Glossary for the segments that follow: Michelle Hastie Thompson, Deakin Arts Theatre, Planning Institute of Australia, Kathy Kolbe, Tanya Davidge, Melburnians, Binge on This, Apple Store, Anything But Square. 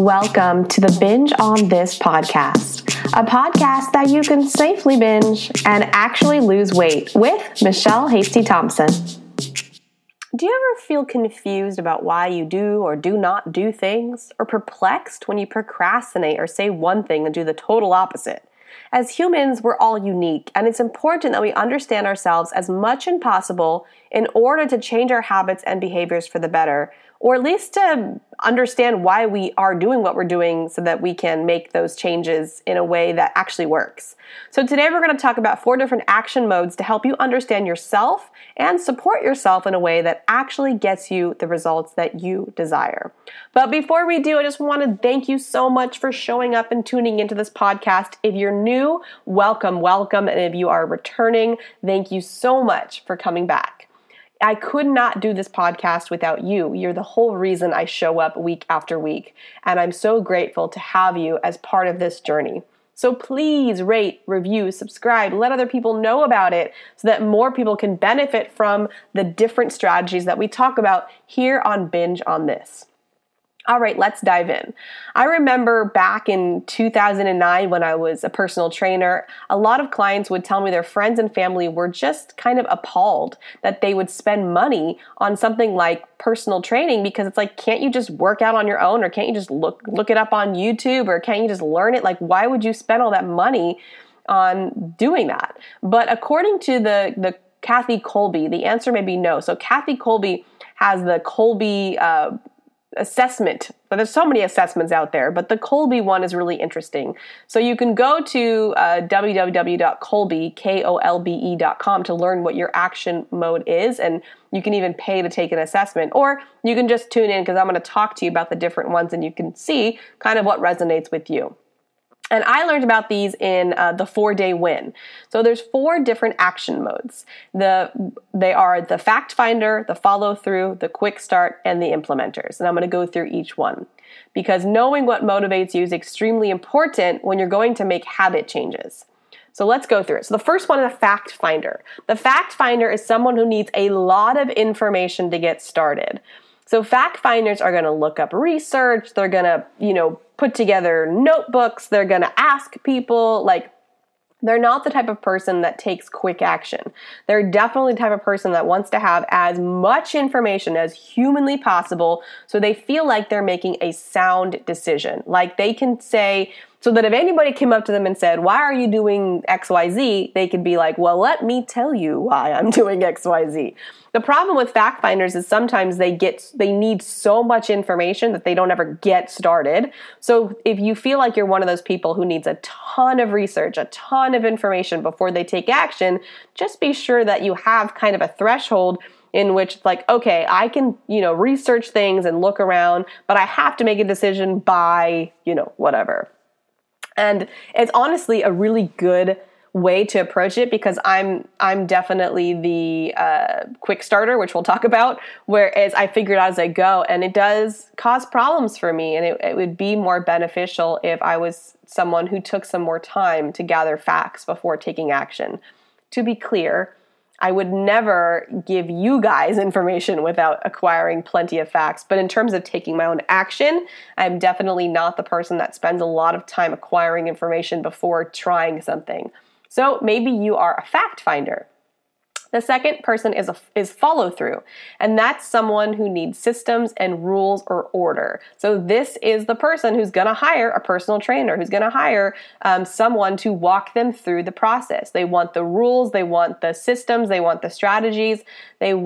welcome to the Binge on This podcast, a podcast that you can safely binge and actually lose weight with Michelle Hastie Thompson. Do you ever feel confused about why you do or do not do things, or perplexed when you procrastinate or say one thing and do the total opposite? As humans, we're all unique, and it's important that we understand ourselves as much as possible in order to change our habits and behaviors for the better, or at least to understand why we are doing what we're doing so that we can make those changes in a way that actually works. So today we're going to talk about 4 different action modes to help you understand yourself and support yourself in a way that actually gets you the results that you desire. But before we do, I just want to thank you so much for showing up and tuning into this podcast. If you're new, welcome, welcome. And if you are returning, thank you so much for coming back. I could not do this podcast without you. You're the whole reason I show up week after week, and I'm so grateful to have you as part of this journey. So please rate, review, subscribe, let other people know about it so that more people can benefit from the different strategies that we talk about here on Binge on This. All right, let's dive in. I remember back in 2009 when I was a personal trainer, a lot of clients would tell me their friends and family were just kind of appalled that they would spend money on something like personal training, because it's like, can't you just work out on your own, or can't you just look it up on YouTube, or can't you just learn it? Like, why would you spend all that money on doing that? But according to the Kathy Kolbe, the answer may be no. So Kathy Kolbe has the Kolbe assessment, but there's so many assessments out there, but the Kolbe one is really interesting. So you can go to www.kolbe.com to learn what your action mode is, and you can even pay to take an assessment, or you can just tune in because I'm going to talk to you about the different ones and you can see kind of what resonates with you. And I learned about these in The 4-Day Win. So there's 4 different action modes. They are the fact finder, the follow through, the quick start, and the implementers. And I'm going to go through each one, because knowing what motivates you is extremely important when you're going to make habit changes. So let's go through it. So the first one is a fact finder. The fact finder is someone who needs a lot of information to get started. So fact finders are going to look up research, they're going to, put together notebooks, they're going to ask people. Like, they're not the type of person that takes quick action. They're definitely the type of person that wants to have as much information as humanly possible so they feel like they're making a sound decision. Like, they can say, so that if anybody came up to them and said, why are you doing XYZ? They could be like, well, let me tell you why I'm doing XYZ. The problem with fact finders is sometimes they need so much information that they don't ever get started. So if you feel like you're one of those people who needs a ton of research, a ton of information before they take action, just be sure that you have kind of a threshold in which it's like, okay, I can, research things and look around, but I have to make a decision by, whatever. And it's honestly a really good way to approach it, because I'm definitely the quick starter, which we'll talk about, whereas I figure it out as I go, and it does cause problems for me, and it would be more beneficial if I was someone who took some more time to gather facts before taking action. To be clear, I would never give you guys information without acquiring plenty of facts. But in terms of taking my own action, I'm definitely not the person that spends a lot of time acquiring information before trying something. So maybe you are a fact finder. The second person is follow-through, and that's someone who needs systems and rules or order. So this is the person who's going to hire a personal trainer, who's going to hire someone to walk them through the process. They want the rules, they want the systems, they want the strategies. They don't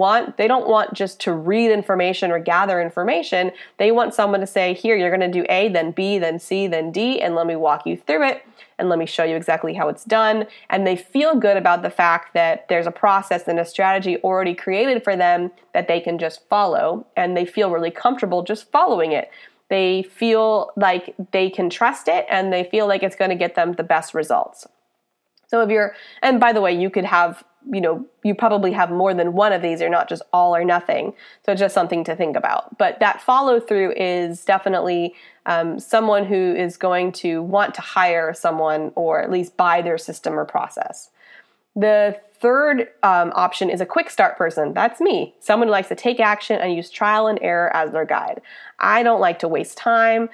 want just to read information or gather information. They want someone to say, here, you're going to do A, then B, then C, then D, and let me walk you through it, and let me show you exactly how it's done. And they feel good about the fact that there's a process and a strategy already created for them that they can just follow, and they feel really comfortable just following it. They feel like they can trust it, and they feel like it's going to get them the best results. So if you're, and by the way, you could have, you probably have more than one of these. You're not just all or nothing. So just something to think about. But that follow through is definitely someone who is going to want to hire someone, or at least buy their system or process. The third option is a quick start person. That's me. Someone who likes to take action and use trial and error as their guide. I don't like to waste time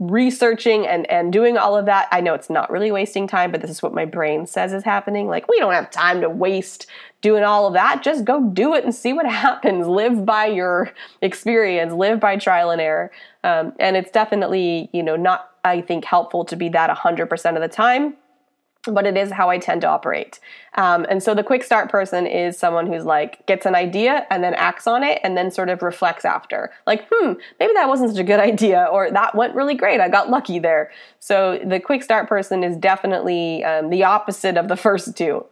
researching and doing all of that. I know it's not really wasting time, but this is what my brain says is happening. Like, we don't have time to waste doing all of that. Just go do it and see what happens. Live by your experience. Live by trial and error. And it's definitely, not, I think, helpful to be that 100% of the time. But it is how I tend to operate. And so the quick start person is someone who's like, gets an idea and then acts on it and then sort of reflects after. Like, maybe that wasn't such a good idea, or that went really great. I got lucky there. So the quick start person is definitely the opposite of the first two.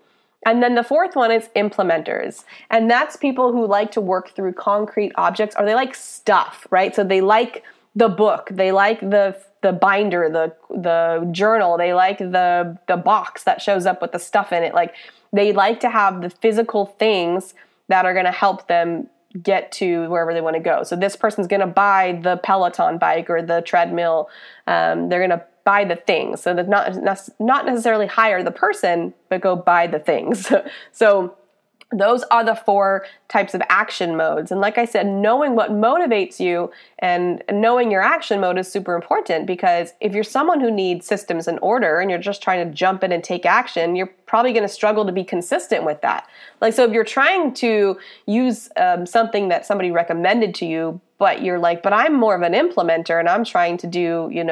And then the fourth one is implementers. And that's people who like to work through concrete objects, or they like stuff, right? So they like the book, they like the binder, the journal, they like the box that shows up with the stuff in it. Like, they like to have the physical things that are going to help them get to wherever they want to go. So this person's going to buy the Peloton bike or the treadmill. They're going to buy the things. So they're not necessarily hire the person, but go buy the things. So those are the four types of action modes. And like I said, knowing what motivates you and knowing your action mode is super important, because if you're someone who needs systems and order and you're just trying to jump in and take action, you're probably going to struggle to be consistent with that. Like, so if you're trying to use something that somebody recommended to you, but you're like, but I'm more of an implementer and I'm trying to do, and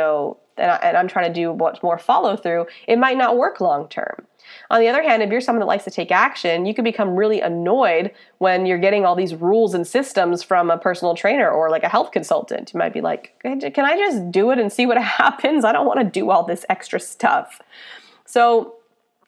I'm trying to do what's more follow through, it might not work long term. On the other hand, if you're someone that likes to take action, you can become really annoyed when you're getting all these rules and systems from a personal trainer or like a health consultant. You might be like, can I just do it and see what happens? I don't want to do all this extra stuff. So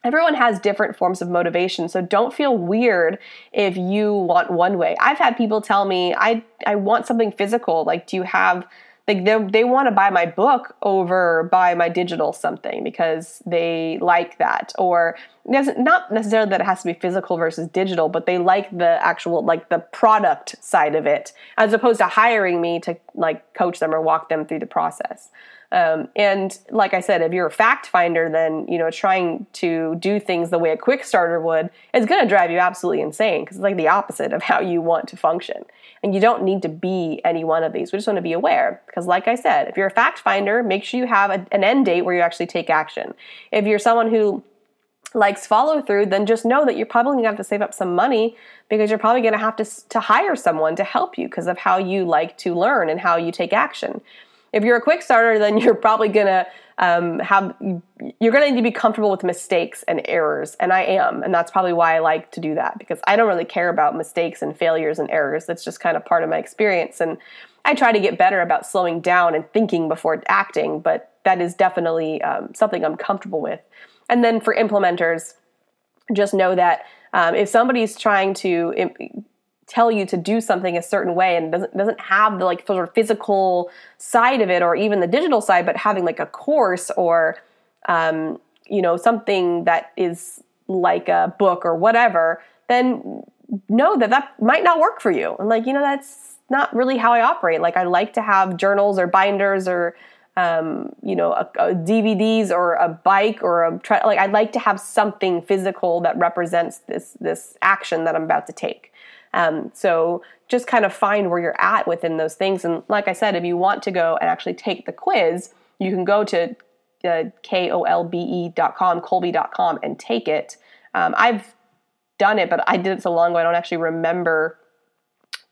everyone has different forms of motivation. So don't feel weird if you want one way. I've had people tell me, I want something physical. Like, do you have... Like, they want to buy my book over buy my digital something because they like that. Or not necessarily that it has to be physical versus digital, but they like the actual, like, the product side of it, as opposed to hiring me to like coach them or walk them through the process. And like I said, if you're a fact finder, then, trying to do things the way a quick starter would, it's going to drive you absolutely insane, because it's like the opposite of how you want to function. And you don't need to be any one of these. We just want to be aware, because like I said, if you're a fact finder, make sure you have an end date where you actually take action. If you're someone who likes follow through, then just know that you're probably going to have to save up some money, because you're probably going to have to hire someone to help you because of how you like to learn and how you take action. If you're a quick starter, then you're probably going to you're going to need to be comfortable with mistakes and errors. And I am. And that's probably why I like to do that, because I don't really care about mistakes and failures and errors. That's just kind of part of my experience. And I try to get better about slowing down and thinking before acting, but that is definitely something I'm comfortable with. And then for implementers, just know that if somebody's trying to tell you to do something a certain way and doesn't have the like sort of physical side of it or even the digital side, but having like a course or, something that is like a book or whatever, then know that might not work for you. And like, that's not really how I operate. Like, I like to have journals or binders or, DVDs or a bike or I'd like to have something physical that represents this action that I'm about to take. So just kind of find where you're at within those things. And like I said, if you want to go and actually take the quiz, you can go to kolbe.com and take it. I've done it, but I did it so long ago I don't actually remember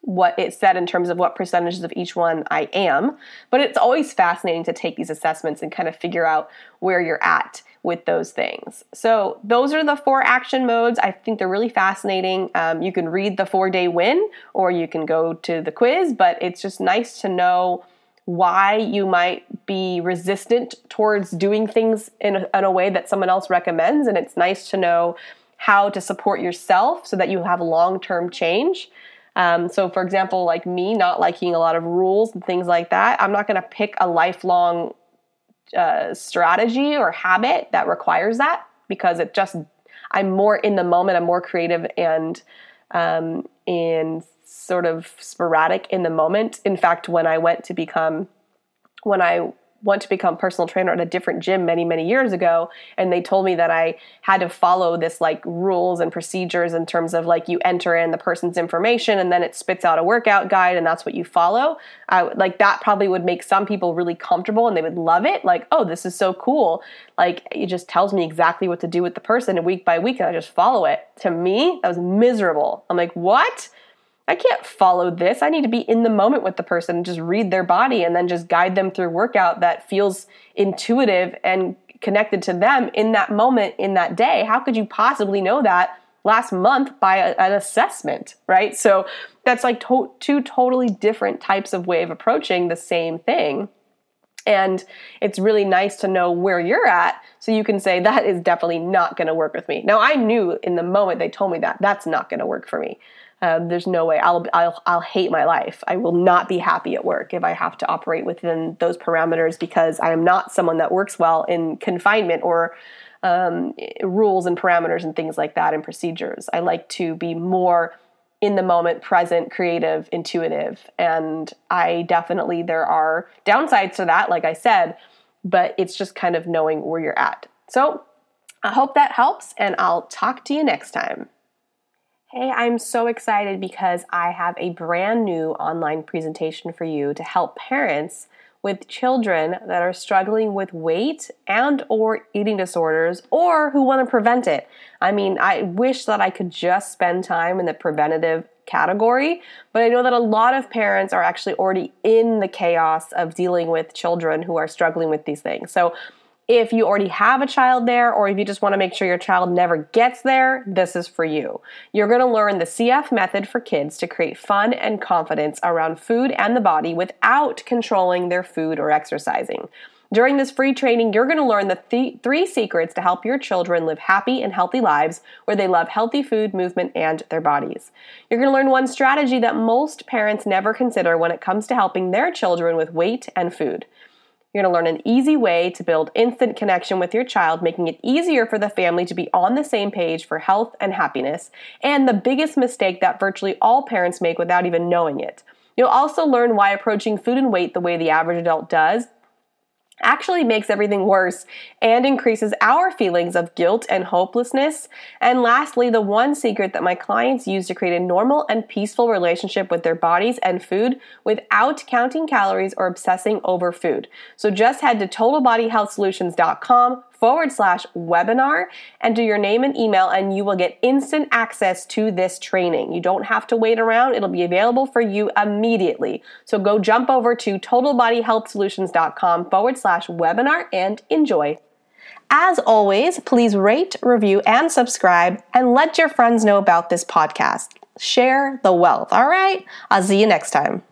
what it said in terms of what percentages of each one I am. But it's always fascinating to take these assessments and kind of figure out where you're at with those things. So those are the four action modes. I think they're really fascinating. You can read The 4-Day Win, or you can go to the quiz, but it's just nice to know why you might be resistant towards doing things in a way that someone else recommends. And it's nice to know how to support yourself so that you have long-term change. So for example, like me not liking a lot of rules and things like that, I'm not going to pick a lifelong strategy or habit that requires that, because I'm more in the moment, I'm more creative and sort of sporadic in the moment. In fact, when I want to become personal trainer at a different gym many, many years ago. And they told me that I had to follow this like rules and procedures in terms of like you enter in the person's information and then it spits out a workout guide and that's what you follow. Like that probably would make some people really comfortable and they would love it. Like, oh, this is so cool. Like it just tells me exactly what to do with the person week by week and I just follow it. To me, that was miserable. I'm like, what? I can't follow this. I need to be in the moment with the person, just read their body and then just guide them through workout that feels intuitive and connected to them in that moment, in that day. How could you possibly know that last month by an assessment, right? So that's like two totally different types of way of approaching the same thing. And it's really nice to know where you're at so you can say, that is definitely not going to work with me. Now, I knew in the moment they told me that that's not going to work for me. There's no way. I'll hate my life. I will not be happy at work if I have to operate within those parameters because I am not someone that works well in confinement or rules and parameters and things like that and procedures. I like to be more in the moment, present, creative, intuitive. And there are downsides to that, like I said, but it's just kind of knowing where you're at. So I hope that helps and I'll talk to you next time. Hey, I'm so excited because I have a brand new online presentation for you to help parents with children that are struggling with weight and or eating disorders or who want to prevent it. I mean, I wish that I could just spend time in the preventative category, but I know that a lot of parents are actually already in the chaos of dealing with children who are struggling with these things. So if you already have a child there, or if you just want to make sure your child never gets there, this is for you. You're going to learn the CF method for kids to create fun and confidence around food and the body without controlling their food or exercising. During this free training, you're going to learn the three secrets to help your children live happy and healthy lives where they love healthy food, movement, and their bodies. You're going to learn one strategy that most parents never consider when it comes to helping their children with weight and food. You're going to learn an easy way to build instant connection with your child, making it easier for the family to be on the same page for health and happiness, and the biggest mistake that virtually all parents make without even knowing it. You'll also learn why approaching food and weight the way the average adult does actually makes everything worse and increases our feelings of guilt and hopelessness. And lastly, the one secret that my clients use to create a normal and peaceful relationship with their bodies and food without counting calories or obsessing over food. So just head to totalbodyhealthsolutions.com/webinar and do your name and email and you will get instant access to this training. You don't have to wait around. It'll be available for you immediately. So go jump over to totalbodyhealthsolutions.com/webinar and enjoy. As always, please rate, review, and subscribe and let your friends know about this podcast. Share the wealth. All right. I'll see you next time.